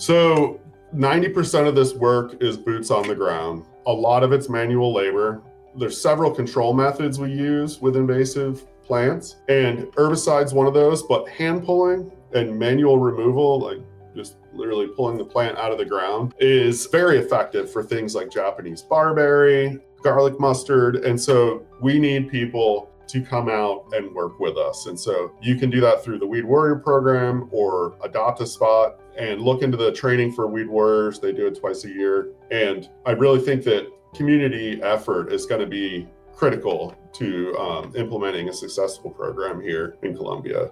So 90% of this work is boots on the ground. A lot of it's manual labor. There's several control methods we use with invasive plants, and herbicides one of those, but hand pulling and manual removal, like just literally pulling the plant out of the ground, is very effective for things like Japanese barberry, garlic mustard. And so we need people to come out and work with us. And so you can do that through the Weed Warrior program or Adopt-A-Spot, and look into the training for Weed Warriors. They do it twice a year. And I really think that community effort is going to be critical to implementing a successful program here in Columbia.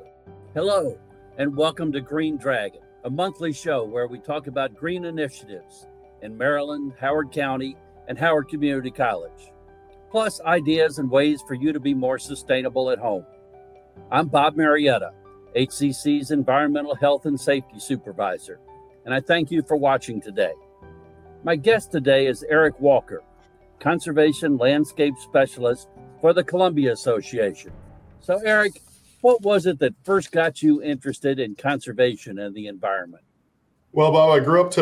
Hello, and welcome to Green Dragon, a monthly show where we talk about green initiatives in Maryland, Howard County, and Howard Community College, plus ideas and ways for you to be more sustainable at home. I'm Bob Marietta, HCC's Environmental Health and Safety Supervisor, and I thank you for watching today. My guest today is Eric Walker, Conservation Landscape Specialist for the Columbia Association. So Eric, what was it that first got you interested in conservation and the environment? Well, Bob, I grew up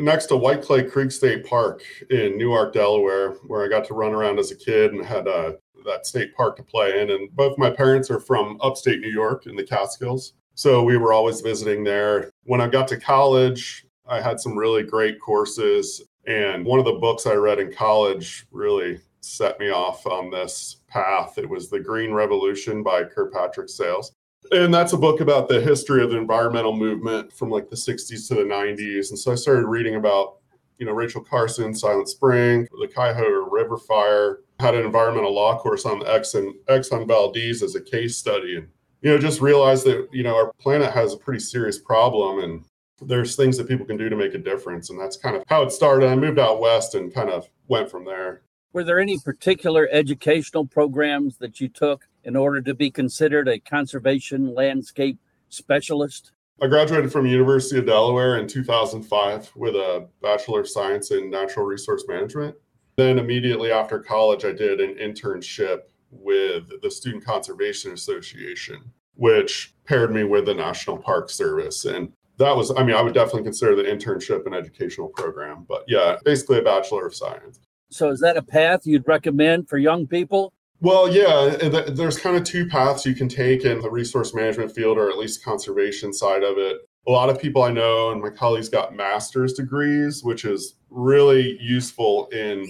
next to Whiteclay Creek State Park in Newark, Delaware, where I got to run around as a kid and had that state park to play in. And both my parents are from upstate New York in the Catskills, so we were always visiting there. When I got to college, I had some really great courses, and one of the books I read in college really set me off on this path. It was The Green Revolution by Kirkpatrick Sales. And that's a book about the history of the environmental movement from like the 60s to the 90s. And so I started reading about, Rachel Carson, Silent Spring, the Cuyahoga River Fire. I had an environmental law course on the Exxon Valdez as a case study. And, just realized that, our planet has a pretty serious problem, and there's things that people can do to make a difference. And that's kind of how it started. I moved out west and kind of went from there. Were there any particular educational programs that you took in order to be considered a conservation landscape specialist? I graduated from University of Delaware in 2005 with a Bachelor of Science in Natural Resource Management. Then immediately after college, I did an internship with the Student Conservation Association, which paired me with the National Park Service. And that was, I would definitely consider the internship an educational program, but yeah, basically a Bachelor of Science. So is that a path you'd recommend for young people? Well, yeah, there's kind of two paths you can take in the resource management field, or at least conservation side of it. A lot of people I know and my colleagues got master's degrees, which is really useful in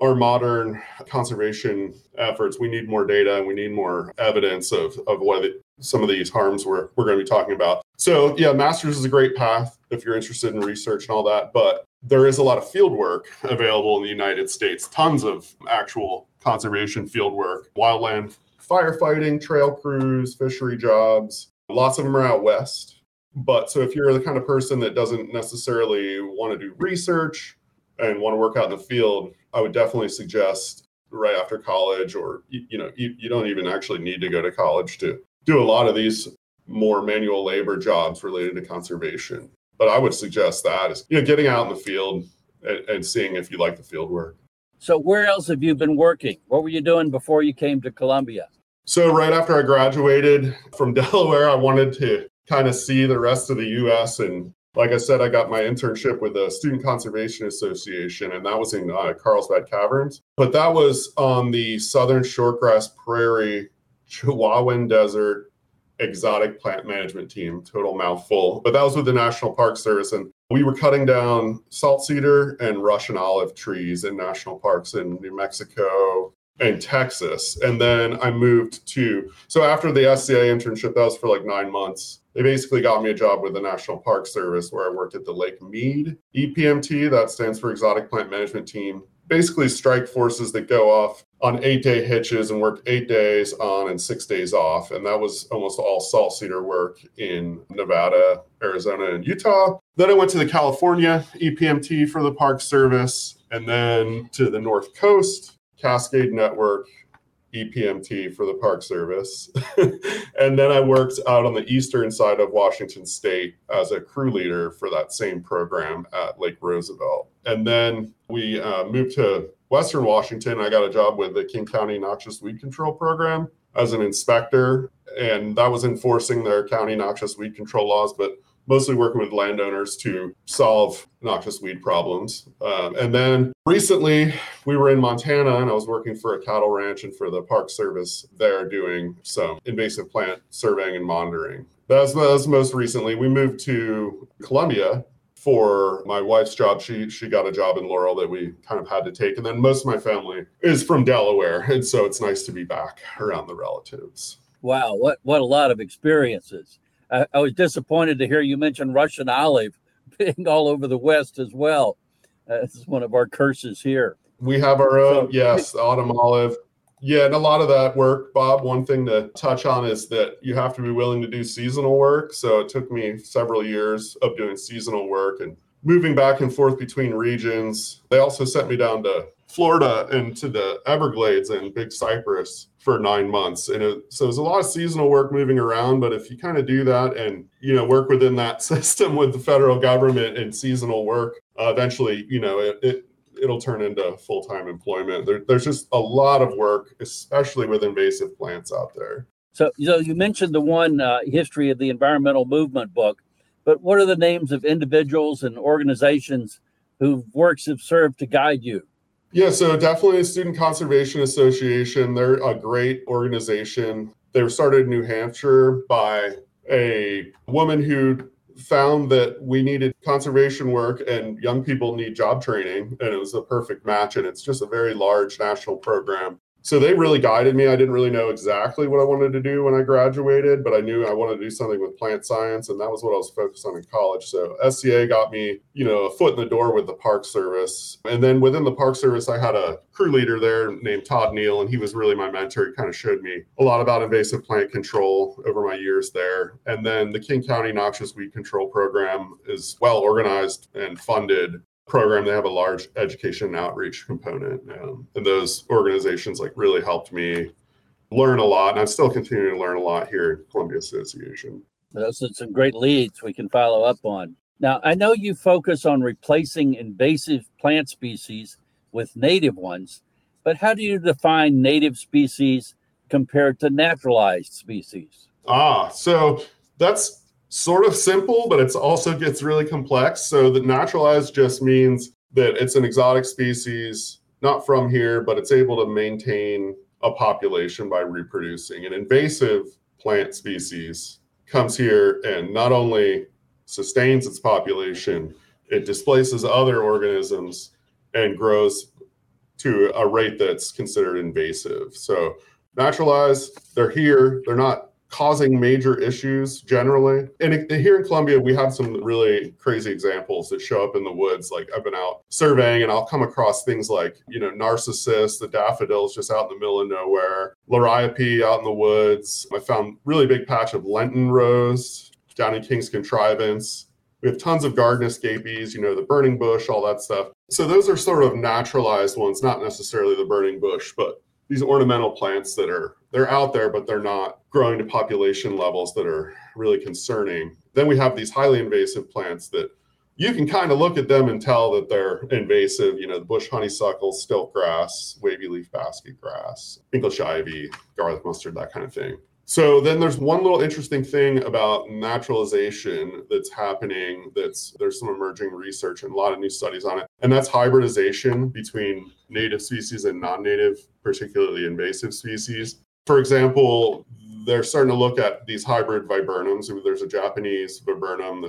our modern conservation efforts. We need more data and we need more evidence of what some of these harms we're going to be talking about. So yeah, master's is a great path if you're interested in research and all that, but there is a lot of field work available in the United States, tons of actual conservation field work, wildland firefighting, trail crews, fishery jobs. Lots of them are out west. But so if you're the kind of person that doesn't necessarily want to do research and want to work out in the field, I would definitely suggest right after college, or, you don't even actually need to go to college to do a lot of these more manual labor jobs related to conservation. But I would suggest that is, getting out in the field and seeing if you like the field work. So where else have you been working? What were you doing before you came to Columbia? So right after I graduated from Delaware, I wanted to kind of see the rest of the U.S. And like I said, I got my internship with the Student Conservation Association, and that was in Carlsbad Caverns. But that was on the Southern Shortgrass Prairie Chihuahuan Desert Exotic Plant Management Team, total mouthful, but that was with the National Park Service, and we were cutting down salt cedar and Russian olive trees in national parks in New Mexico and Texas. And then I moved to, so after the SCA internship, that was for like 9 months, they basically got me a job with the National Park Service where I worked at the Lake Mead EPMT, that stands for Exotic Plant Management Team, basically strike forces that go off on 8-day hitches and work 8 days on and 6 days off. And that was almost all salt cedar work in Nevada, Arizona, and Utah. Then I went to the California EPMT for the Park Service, and then to the North Coast Cascade Network EPMT for the Park Service. And then I worked out on the eastern side of Washington State as a crew leader for that same program at Lake Roosevelt. And then we moved to Western Washington. I got a job with the King County Noxious Weed Control Program as an inspector, and that was enforcing their county noxious weed control laws, but mostly working with landowners to solve noxious weed problems. And then recently we were in Montana and I was working for a cattle ranch and for the Park Service there doing some invasive plant surveying and monitoring. That's most recently. We moved to Columbia for my wife's job. She got a job in Laurel that we kind of had to take. And then most of my family is from Delaware. And so it's nice to be back around the relatives. Wow, what a lot of experiences. I was disappointed to hear you mention Russian olive being all over the West as well. This is one of our curses here. We have our own, yes, autumn olive. Yeah, and a lot of that work, Bob, one thing to touch on is that you have to be willing to do seasonal work. So it took me several years of doing seasonal work and moving back and forth between regions. They also sent me down to Florida and to the Everglades and Big Cypress for 9 months. And so there's a lot of seasonal work moving around, but if you kind of do that and, you know, work within that system with the federal government and seasonal work, eventually, you know, it'll turn into full-time employment. There's just a lot of work, especially with invasive plants out there. So, you mentioned the one history of the environmental movement book, but what are the names of individuals and organizations whose works have served to guide you? Yeah, so definitely Student Conservation Association. They're a great organization. They were started in New Hampshire by a woman who found that we needed conservation work and young people need job training, and it was the perfect match, and it's just a very large national program. So they really guided me. I didn't really know exactly what I wanted to do when I graduated, but I knew I wanted to do something with plant science, and that was what I was focused on in college. So SCA got me, a foot in the door with the Park Service. And then within the Park Service, I had a crew leader there named Todd Neal, and he was really my mentor. He kind of showed me a lot about invasive plant control over my years there. And then the King County Noxious Weed Control Program is well organized and funded program. They have a large education and outreach component. And those organizations really helped me learn a lot. And I'm still continuing to learn a lot here at Columbia Association. Those are some great leads we can follow up on. Now, I know you focus on replacing invasive plant species with native ones, but how do you define native species compared to naturalized species? So that's sort of simple, but it also gets really complex. So the naturalized just means that it's an exotic species, not from here, but it's able to maintain a population by reproducing. An invasive plant species comes here and not only sustains its population, it displaces other organisms and grows to a rate that's considered invasive. So naturalized, they're here, they're not causing major issues generally. And here in Columbia, we have some really crazy examples that show up in the woods. Like I've been out surveying and I'll come across things like, narcissus, the daffodils just out in the middle of nowhere, liriope out in the woods. I found really big patch of Lenten rose down in King's Contrivance. We have tons of garden escapees, the burning bush, all that stuff. So those are sort of naturalized ones, not necessarily the burning bush, but these ornamental plants that they're out there, but they're not growing to population levels that are really concerning. Then we have these highly invasive plants that you can kind of look at them and tell that they're invasive. The bush honeysuckle, stiltgrass, wavy leaf basket grass, English ivy, garlic mustard, that kind of thing. So then there's one little interesting thing about naturalization that's happening. There's some emerging research and a lot of new studies on it. And that's hybridization between native species and non-native, particularly invasive species. For example, they're starting to look at these hybrid viburnums. There's a Japanese viburnum, the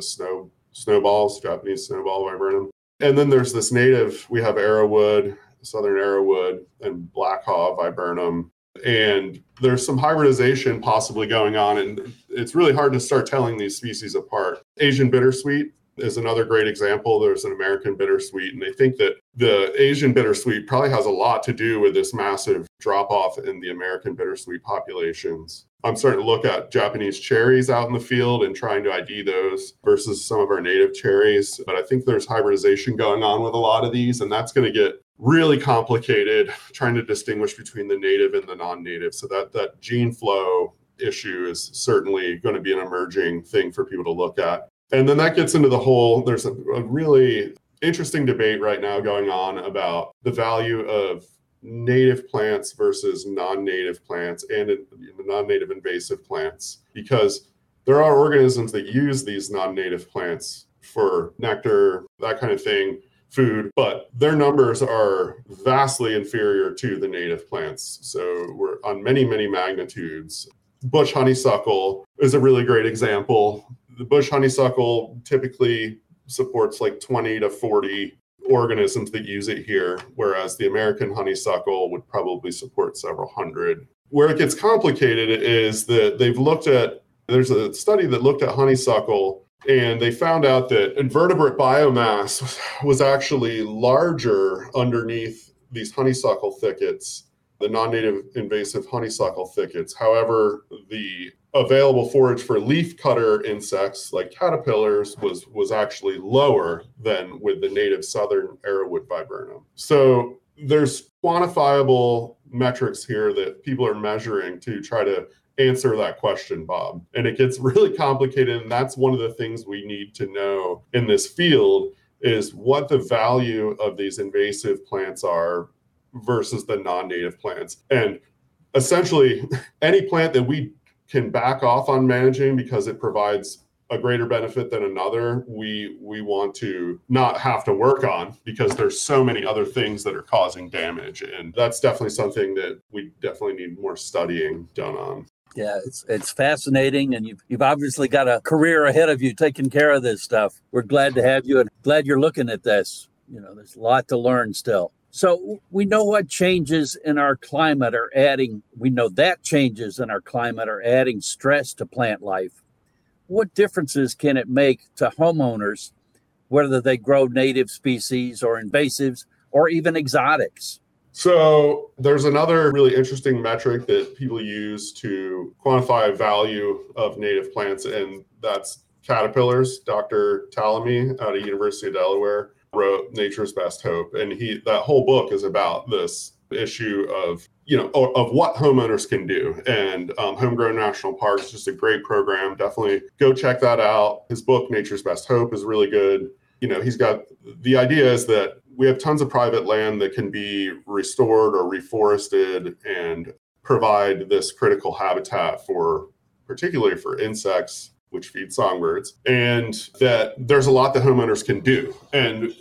Japanese snowball viburnum. And then there's this native, we have arrowwood, southern arrowwood, and black haw viburnum. And there's some hybridization possibly going on, and it's really hard to start telling these species apart. Asian bittersweet is another great example. There's an American bittersweet, and they think that the Asian bittersweet probably has a lot to do with this massive drop-off in the American bittersweet populations. I'm starting to look at Japanese cherries out in the field and trying to ID those versus some of our native cherries. But I think there's hybridization going on with a lot of these, and that's going to get really complicated, trying to distinguish between the native and the non-native. So that gene flow issue is certainly going to be an emerging thing for people to look at. And then that gets into the whole, there's a really interesting debate right now going on about the value of native plants versus non-native plants and non-native invasive plants, because there are organisms that use these non-native plants for nectar, that kind of thing, food, but their numbers are vastly inferior to the native plants. So we're on many, many magnitudes. Bush honeysuckle is a really great example. The bush honeysuckle typically supports like 20 to 40 organisms that use it here, whereas the American honeysuckle would probably support several hundred. Where it gets complicated is that they've looked at, there's a study that looked at honeysuckle, and they found out that invertebrate biomass was actually larger underneath these honeysuckle thickets, the non-native invasive honeysuckle thickets. However, the available forage for leafcutter insects like caterpillars was actually lower than with the native southern arrowwood viburnum. So there's quantifiable metrics here that people are measuring to try to answer that question, Bob. And it gets really complicated, and that's one of the things we need to know in this field is what the value of these invasive plants are versus the non-native plants. And essentially, any plant that we can back off on managing because it provides a greater benefit than another, we want to not have to work on because there's so many other things that are causing damage. And that's definitely something that we definitely need more studying done on. Yeah, it's fascinating, and you've obviously got a career ahead of you taking care of this stuff. We're glad to have you and glad you're looking at this. You know, there's a lot to learn still. So we know what changes in our climate are adding. We know that changes in our climate are adding stress to plant life. What differences can it make to homeowners, whether they grow native species or invasives or even exotics? So there's another really interesting metric that people use to quantify value of native plants, and that's caterpillars. Dr. Tallamy out of University of Delaware wrote Nature's Best Hope, and that whole book is about this issue of, you know, of what homeowners can do. And Homegrown National Park is just a great program. Definitely go check that out. His book, Nature's Best Hope, is really good. You know, he's got the idea is that we have tons of private land that can be restored or reforested and provide this critical habitat for, particularly for insects, which feed songbirds, and that there's a lot that homeowners can do. And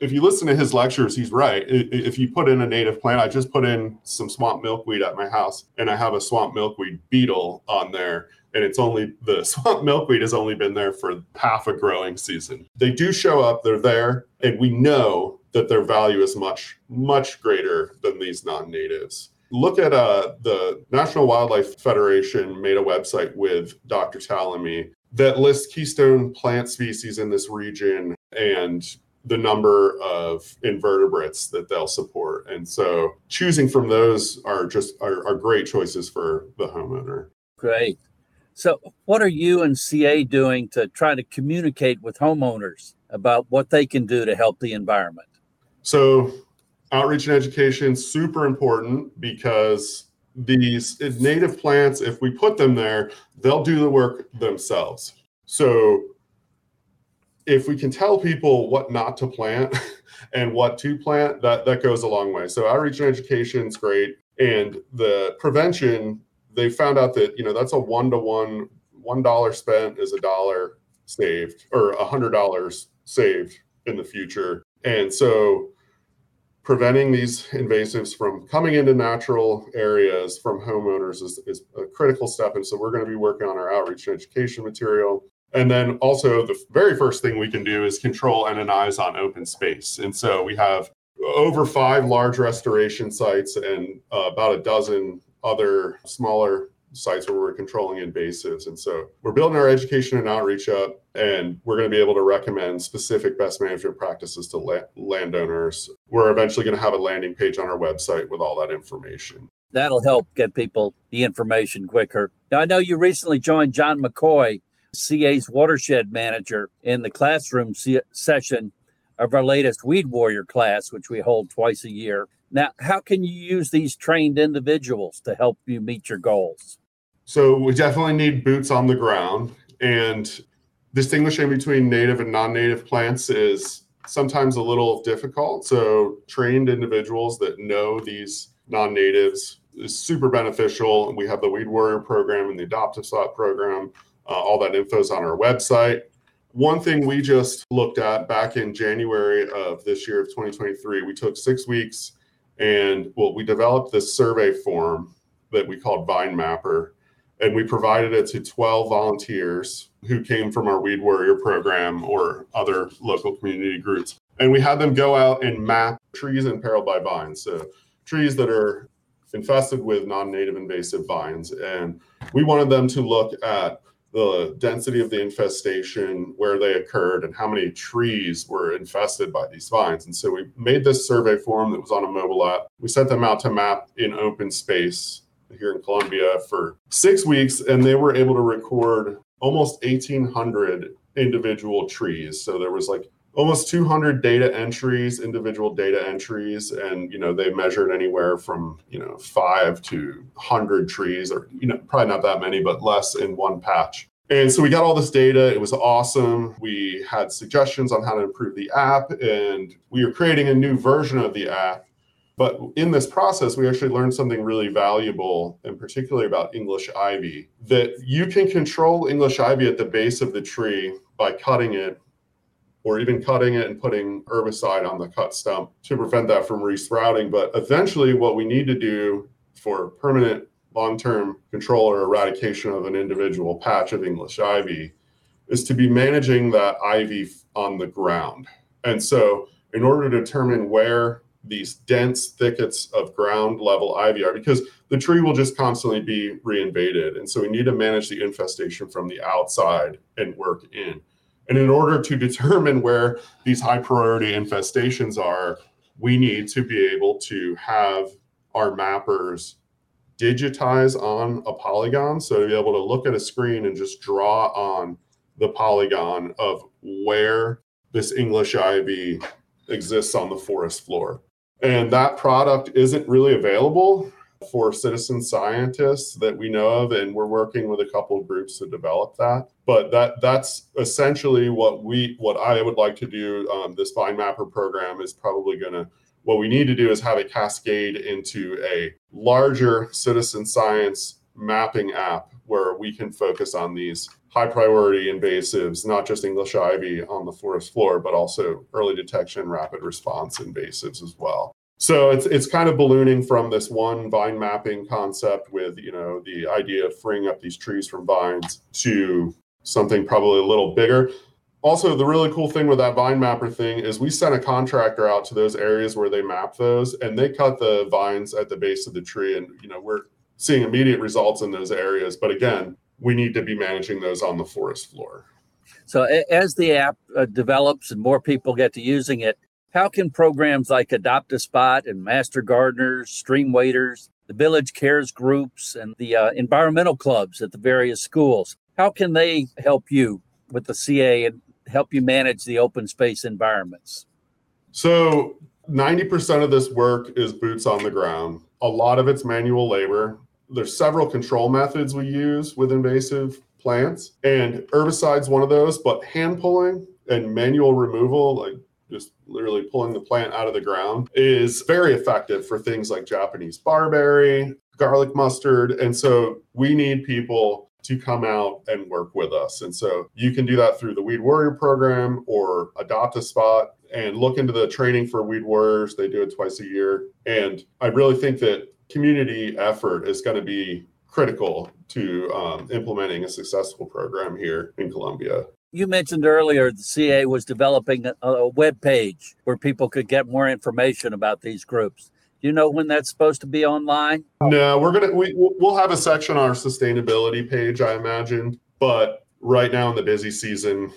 if you listen to his lectures, he's right. If you put in a native plant, I just put in some swamp milkweed at my house, and I have a swamp milkweed beetle on there. And it's only, the swamp milkweed has only been there for half a growing season. They do show up, they're there, and we know that their value is much, much greater than these non-natives. Look at the National Wildlife Federation made a website with Dr. Tallamy that lists keystone plant species in this region and the number of invertebrates that they'll support. And so choosing from those are great choices for the homeowner. Great. So what are you and CA doing to try to communicate with homeowners about what they can do to help the environment? So outreach and education, super important, because these native plants, if we put them there, they'll do the work themselves. So if we can tell people what not to plant and what to plant, that goes a long way. So outreach and education is great. And the prevention, they found out that, you know, that's a one-to-one, $1 spent is $1 saved or $100 saved in the future. And so preventing these invasives from coming into natural areas from homeowners is a critical step. And so we're going to be working on our outreach and education material. And then also the very first thing we can do is control NNIs on open space. And so we have over 5 large restoration sites and about 12 other smaller sites where we're controlling invasives. And so we're building our education and outreach up, and we're going to be able to recommend specific best management practices to landowners. We're eventually going to have a landing page on our website with all that information. That'll help get people the information quicker. Now, I know you recently joined John McCoy, CA's watershed manager, in the classroom session of our latest Weed Warrior class, which we hold twice a year. Now, how can you use these trained individuals to help you meet your goals? So we definitely need boots on the ground, and distinguishing between native and non-native plants is sometimes a little difficult. So trained individuals that know these non-natives is super beneficial. We have the Weed Warrior program and the Adopt-A-Spot program All that info is on our website. One thing we just looked at back in January of this year of 2023, we took 6 weeks and, well, we developed this survey form that we called Vine Mapper, and we provided it to 12 volunteers who came from our Weed Warrior program or other local community groups. And we had them go out and map trees imperiled by vines, so trees that are infested with non-native invasive vines. And we wanted them to look at the density of the infestation, where they occurred, and how many trees were infested by these vines. And so we made this survey form that was on a mobile app. We sent them out to map in open space here in Columbia for 6 weeks, and they were able to record almost 1,800 individual trees. So there was like almost 200 data entries, individual data entries, and, you know, they measured anywhere from, you know, 5 to 100 trees, or, you know, probably not that many, but less in one patch. And so we got all this data. It was awesome. We had suggestions on how to improve the app, and we were creating a new version of the app. But in this process, we actually learned something really valuable, and particularly about English ivy, that you can control English ivy at the base of the tree by cutting it, or even cutting it and putting herbicide on the cut stump to prevent that from resprouting. But eventually what we need to do for permanent long-term control or eradication of an individual patch of English ivy is to be managing that ivy on the ground. And so in order to determine where these dense thickets of ground level ivy are, because the tree will just constantly be reinvaded. And so we need to manage the infestation from the outside and work in. And in order to determine where these high priority infestations are, we need to be able to have our mappers digitize on a polygon. So to be able to look at a screen and just draw on the polygon of where this English ivy exists on the forest floor. And that product isn't really available for citizen scientists that we know of, and we're working with a couple of groups to develop that. But that's essentially what I would like to do. This Vine Mapper program is probably gonna, what we need to do is have it cascade into a larger citizen science mapping app where we can focus on these high priority invasives, not just English ivy on the forest floor, but also early detection, rapid response invasives as well. So it's kind of ballooning from this one vine mapping concept with, you know, the idea of freeing up these trees from vines to something probably a little bigger. Also, the really cool thing with that Vine Mapper thing is we sent a contractor out to those areas where they map those, and they cut the vines at the base of the tree. And, you know, we're seeing immediate results in those areas. But again, we need to be managing those on the forest floor. So as the app develops and more people get to using it, how can programs like Adopt-A-Spot and Master Gardeners, Stream Waders, the Village Cares groups, and the environmental clubs at the various schools, how can they help you with the CA and help you manage the open space environments? So 90% of this work is boots on the ground. A lot of it's manual labor. There's several control methods we use with invasive plants, and herbicide's one of those, but hand pulling and manual removal, like just literally pulling the plant out of the ground, is very effective for things like Japanese barberry, garlic mustard. And so we need people to come out and work with us. And so you can do that through the Weed Warrior program or Adopt-A-Spot, and look into the training for Weed Warriors. They do it twice a year. And I really think that community effort is going to be critical to implementing a successful program here in Columbia. You mentioned earlier the CA was developing a web page where people could get more information about these groups. Do you know when that's supposed to be online? No, we'll have a section on our sustainability page, I imagine. But right now in the busy season,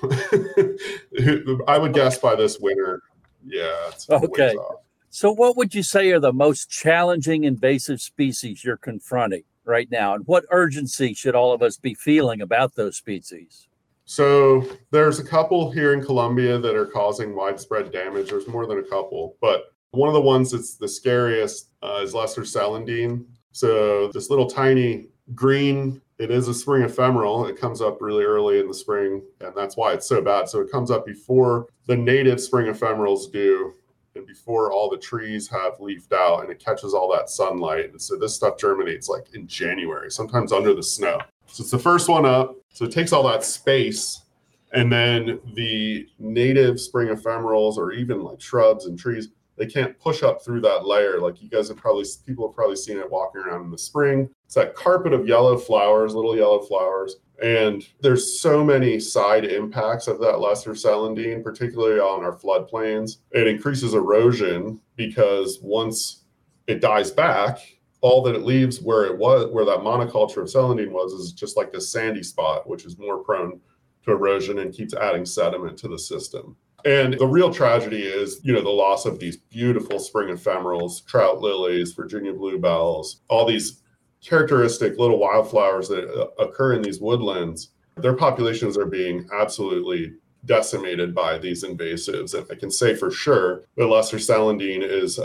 I would guess by this winter, yeah, it's a ways off. So what would you say are the most challenging invasive species you're confronting right now? And what urgency should all of us be feeling about those species? So there's a couple here in Columbia that are causing widespread damage. There's more than a couple, but one of the ones that's the scariest is lesser celandine. So this little tiny green, it is a spring ephemeral. It comes up really early in the spring, and that's why it's so bad. So it comes up before the native spring ephemerals do, and before all the trees have leafed out, and it catches all that sunlight. And so this stuff germinates like in January, sometimes under the snow. So it's the first one up. So it takes all that space, and then the native spring ephemerals or even like shrubs and trees, they can't push up through that layer. Like you guys have probably, people have probably seen it walking around in the spring. It's that carpet of yellow flowers, little yellow flowers. And there's so many side impacts of that lesser celandine, particularly on our floodplains. It increases erosion because once it dies back, all that it leaves where it was, where that monoculture of celandine was, is just like this sandy spot, which is more prone to erosion and keeps adding sediment to the system. And the real tragedy is, you know, the loss of these beautiful spring ephemerals, trout lilies, Virginia bluebells, all these characteristic little wildflowers that occur in these woodlands. Their populations are being absolutely decimated by these invasives. And I can say for sure that lesser celandine is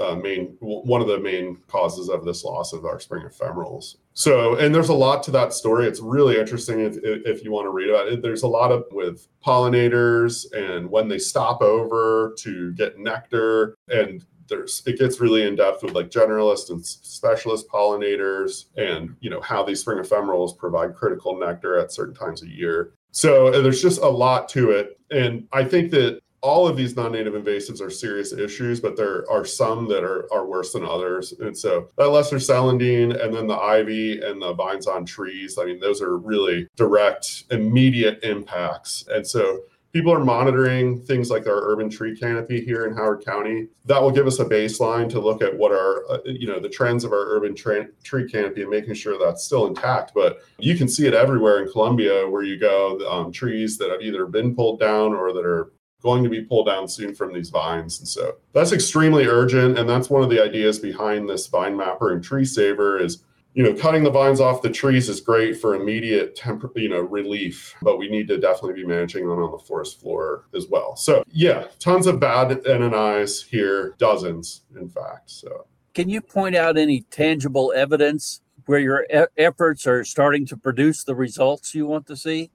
one of the main causes of this loss of our spring ephemerals. So, and there's a lot to that story. It's really interesting if you want to read about it. There's a lot of with pollinators and when they stop over to get nectar, and it gets really in depth with like generalist and specialist pollinators, and you know how these spring ephemerals provide critical nectar at certain times a year. So there's just a lot to it. And I think that all of these non-native invasives are serious issues, but there are some that are worse than others. And so that lesser celandine and then the ivy and the vines on trees, I mean, those are really direct, immediate impacts. And so people are monitoring things like our urban tree canopy here in Howard County. That will give us a baseline to look at what are, the trends of our urban tree canopy and making sure that's still intact. But you can see it everywhere in Columbia where you go, trees that have either been pulled down or that are going to be pulled down soon from these vines. And so that's extremely urgent. And that's one of the ideas behind this Vine Mapper and Tree Saver is, you know, cutting the vines off the trees is great for immediate relief, but we need to definitely be managing them on the forest floor as well. So yeah, tons of bad NNIs here, dozens in fact. So can you point out any tangible evidence where your efforts are starting to produce the results you want to see?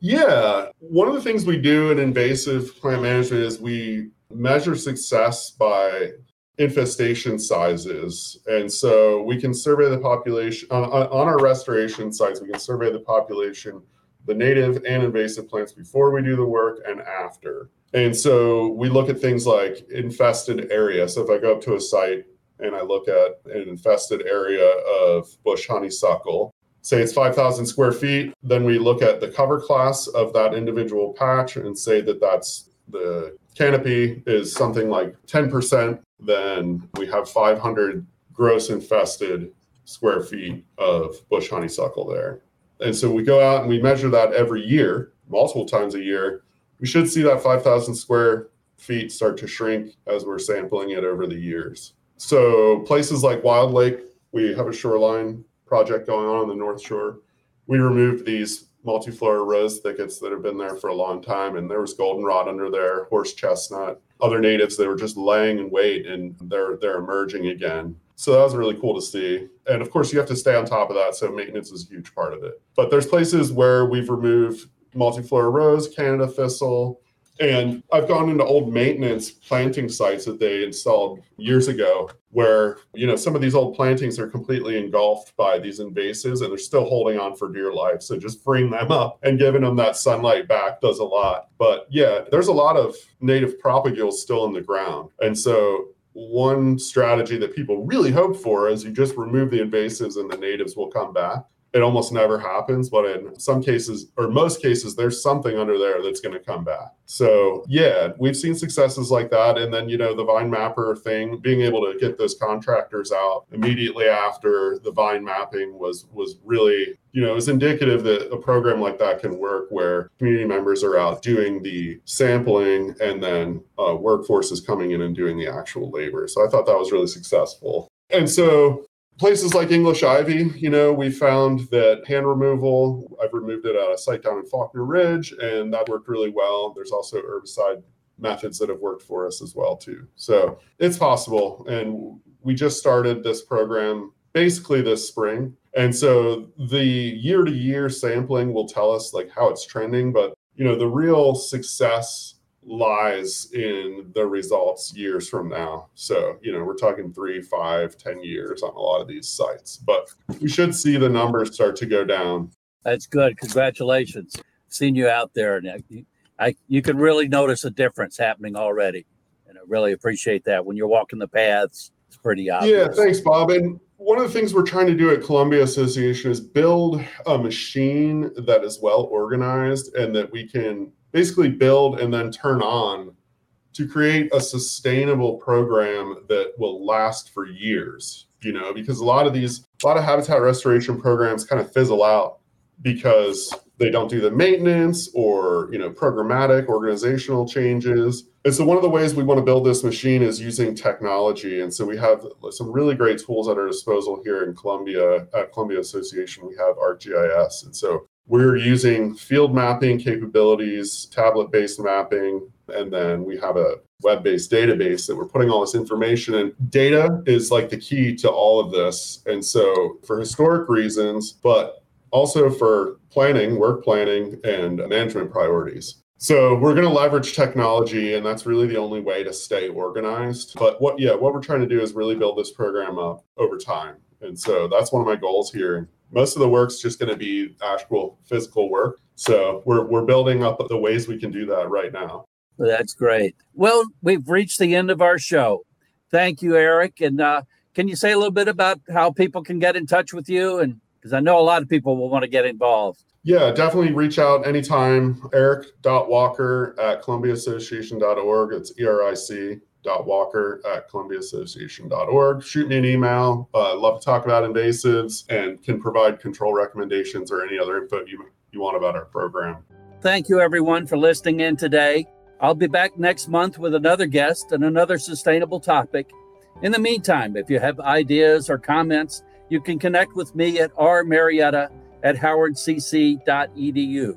Yeah, one of the things we do in invasive plant management is we measure success by infestation sizes. And so we can survey the population on our restoration sites. We can survey the population, the native and invasive plants before we do the work and after. And so we look at things like infested area. So if I go up to a site and I look at an infested area of bush honeysuckle, say it's 5,000 square feet, then we look at the cover class of that individual patch and say that that's the canopy is something like 10%, then we have 500 gross infested square feet of bush honeysuckle there. And so we go out and we measure that every year, multiple times a year. We should see that 5,000 square feet start to shrink as we're sampling it over the years. So places like Wild Lake, we have a shoreline project going on the North Shore. We removed these multiflora rose thickets that have been there for a long time, and there was goldenrod under there, horse chestnut, other natives that were just laying in wait, and they're emerging again. So that was really cool to see. And of course you have to stay on top of that, so maintenance is a huge part of it. But there's places where we've removed multiflora rose, Canada thistle, and I've gone into old maintenance planting sites that they installed years ago where, you know, some of these old plantings are completely engulfed by these invasives and they're still holding on for dear life. So just freeing them up and giving them that sunlight back does a lot. But yeah, there's a lot of native propagules still in the ground. And so one strategy that people really hope for is you just remove the invasives and the natives will come back. It almost never happens, but in some cases, or most cases, there's something under there that's going to come back. So yeah, we've seen successes like that. And then, you know, the Vine Mapper thing, being able to get those contractors out immediately after the vine mapping was really, you know, it was indicative that a program like that can work where community members are out doing the sampling and then workforce is coming in and doing the actual labor. So I thought that was really successful. And so places like English ivy, you know, we found that hand removal, I've removed it at a site down in Faulkner Ridge, and that worked really well. There's also herbicide methods that have worked for us as well, too. So it's possible. And we just started this program basically this spring. And so the year-to-year sampling will tell us like how it's trending. But, you know, the real success lies in the results years from now. So, you know, we're talking 3, 5, 10 years on a lot of these sites, but we should see the numbers start to go down That's good. Congratulations. Seen you out there, and you can really notice a difference happening already. And I really appreciate that. When you're walking the paths, it's pretty obvious. Yeah, thanks, Bob. And one of the things we're trying to do at Columbia Association is build a machine that is well organized and that we can basically build and then turn on to create a sustainable program that will last for years, you know, because a lot of habitat restoration programs kind of fizzle out because they don't do the maintenance or, you know, programmatic organizational changes. And so one of the ways we want to build this machine is using technology. And so we have some really great tools at our disposal here in Columbia. At Columbia Association, we have ArcGIS. And so we're using field mapping capabilities, tablet-based mapping, and then we have a web-based database that we're putting all this information in. Data is like the key to all of this. And so for historic reasons, but also for planning, work planning, and management priorities. So we're going to leverage technology, and that's really the only way to stay organized. But what we're trying to do is really build this program up over time. And so that's one of my goals here. Most of the work's just going to be actual physical work. So we're building up the ways we can do that right now. That's great. Well, we've reached the end of our show. Thank you, Eric. And can you say a little bit about how people can get in touch with you? And because I know a lot of people will want to get involved. Yeah, definitely reach out anytime. eric.walker@columbiaassociation.org. It's eric.walker@columbiaassociation.org. Shoot me an email. Love to talk about invasives and can provide control recommendations or any other info you want about our program. Thank you, everyone, for listening in today. I'll be back next month with another guest and another sustainable topic. In the meantime, if you have ideas or comments, you can connect with me at rmarietta@howardcc.edu.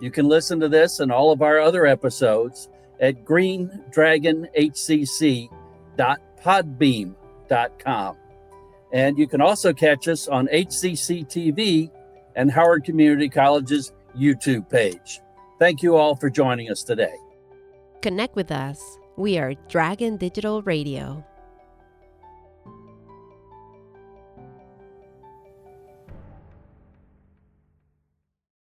You can listen to this and all of our other episodes at greendragonhcc.podbeam.com. And you can also catch us on HCC TV and Howard Community College's YouTube page. Thank you all for joining us today. Connect with us. We are Dragon Digital Radio.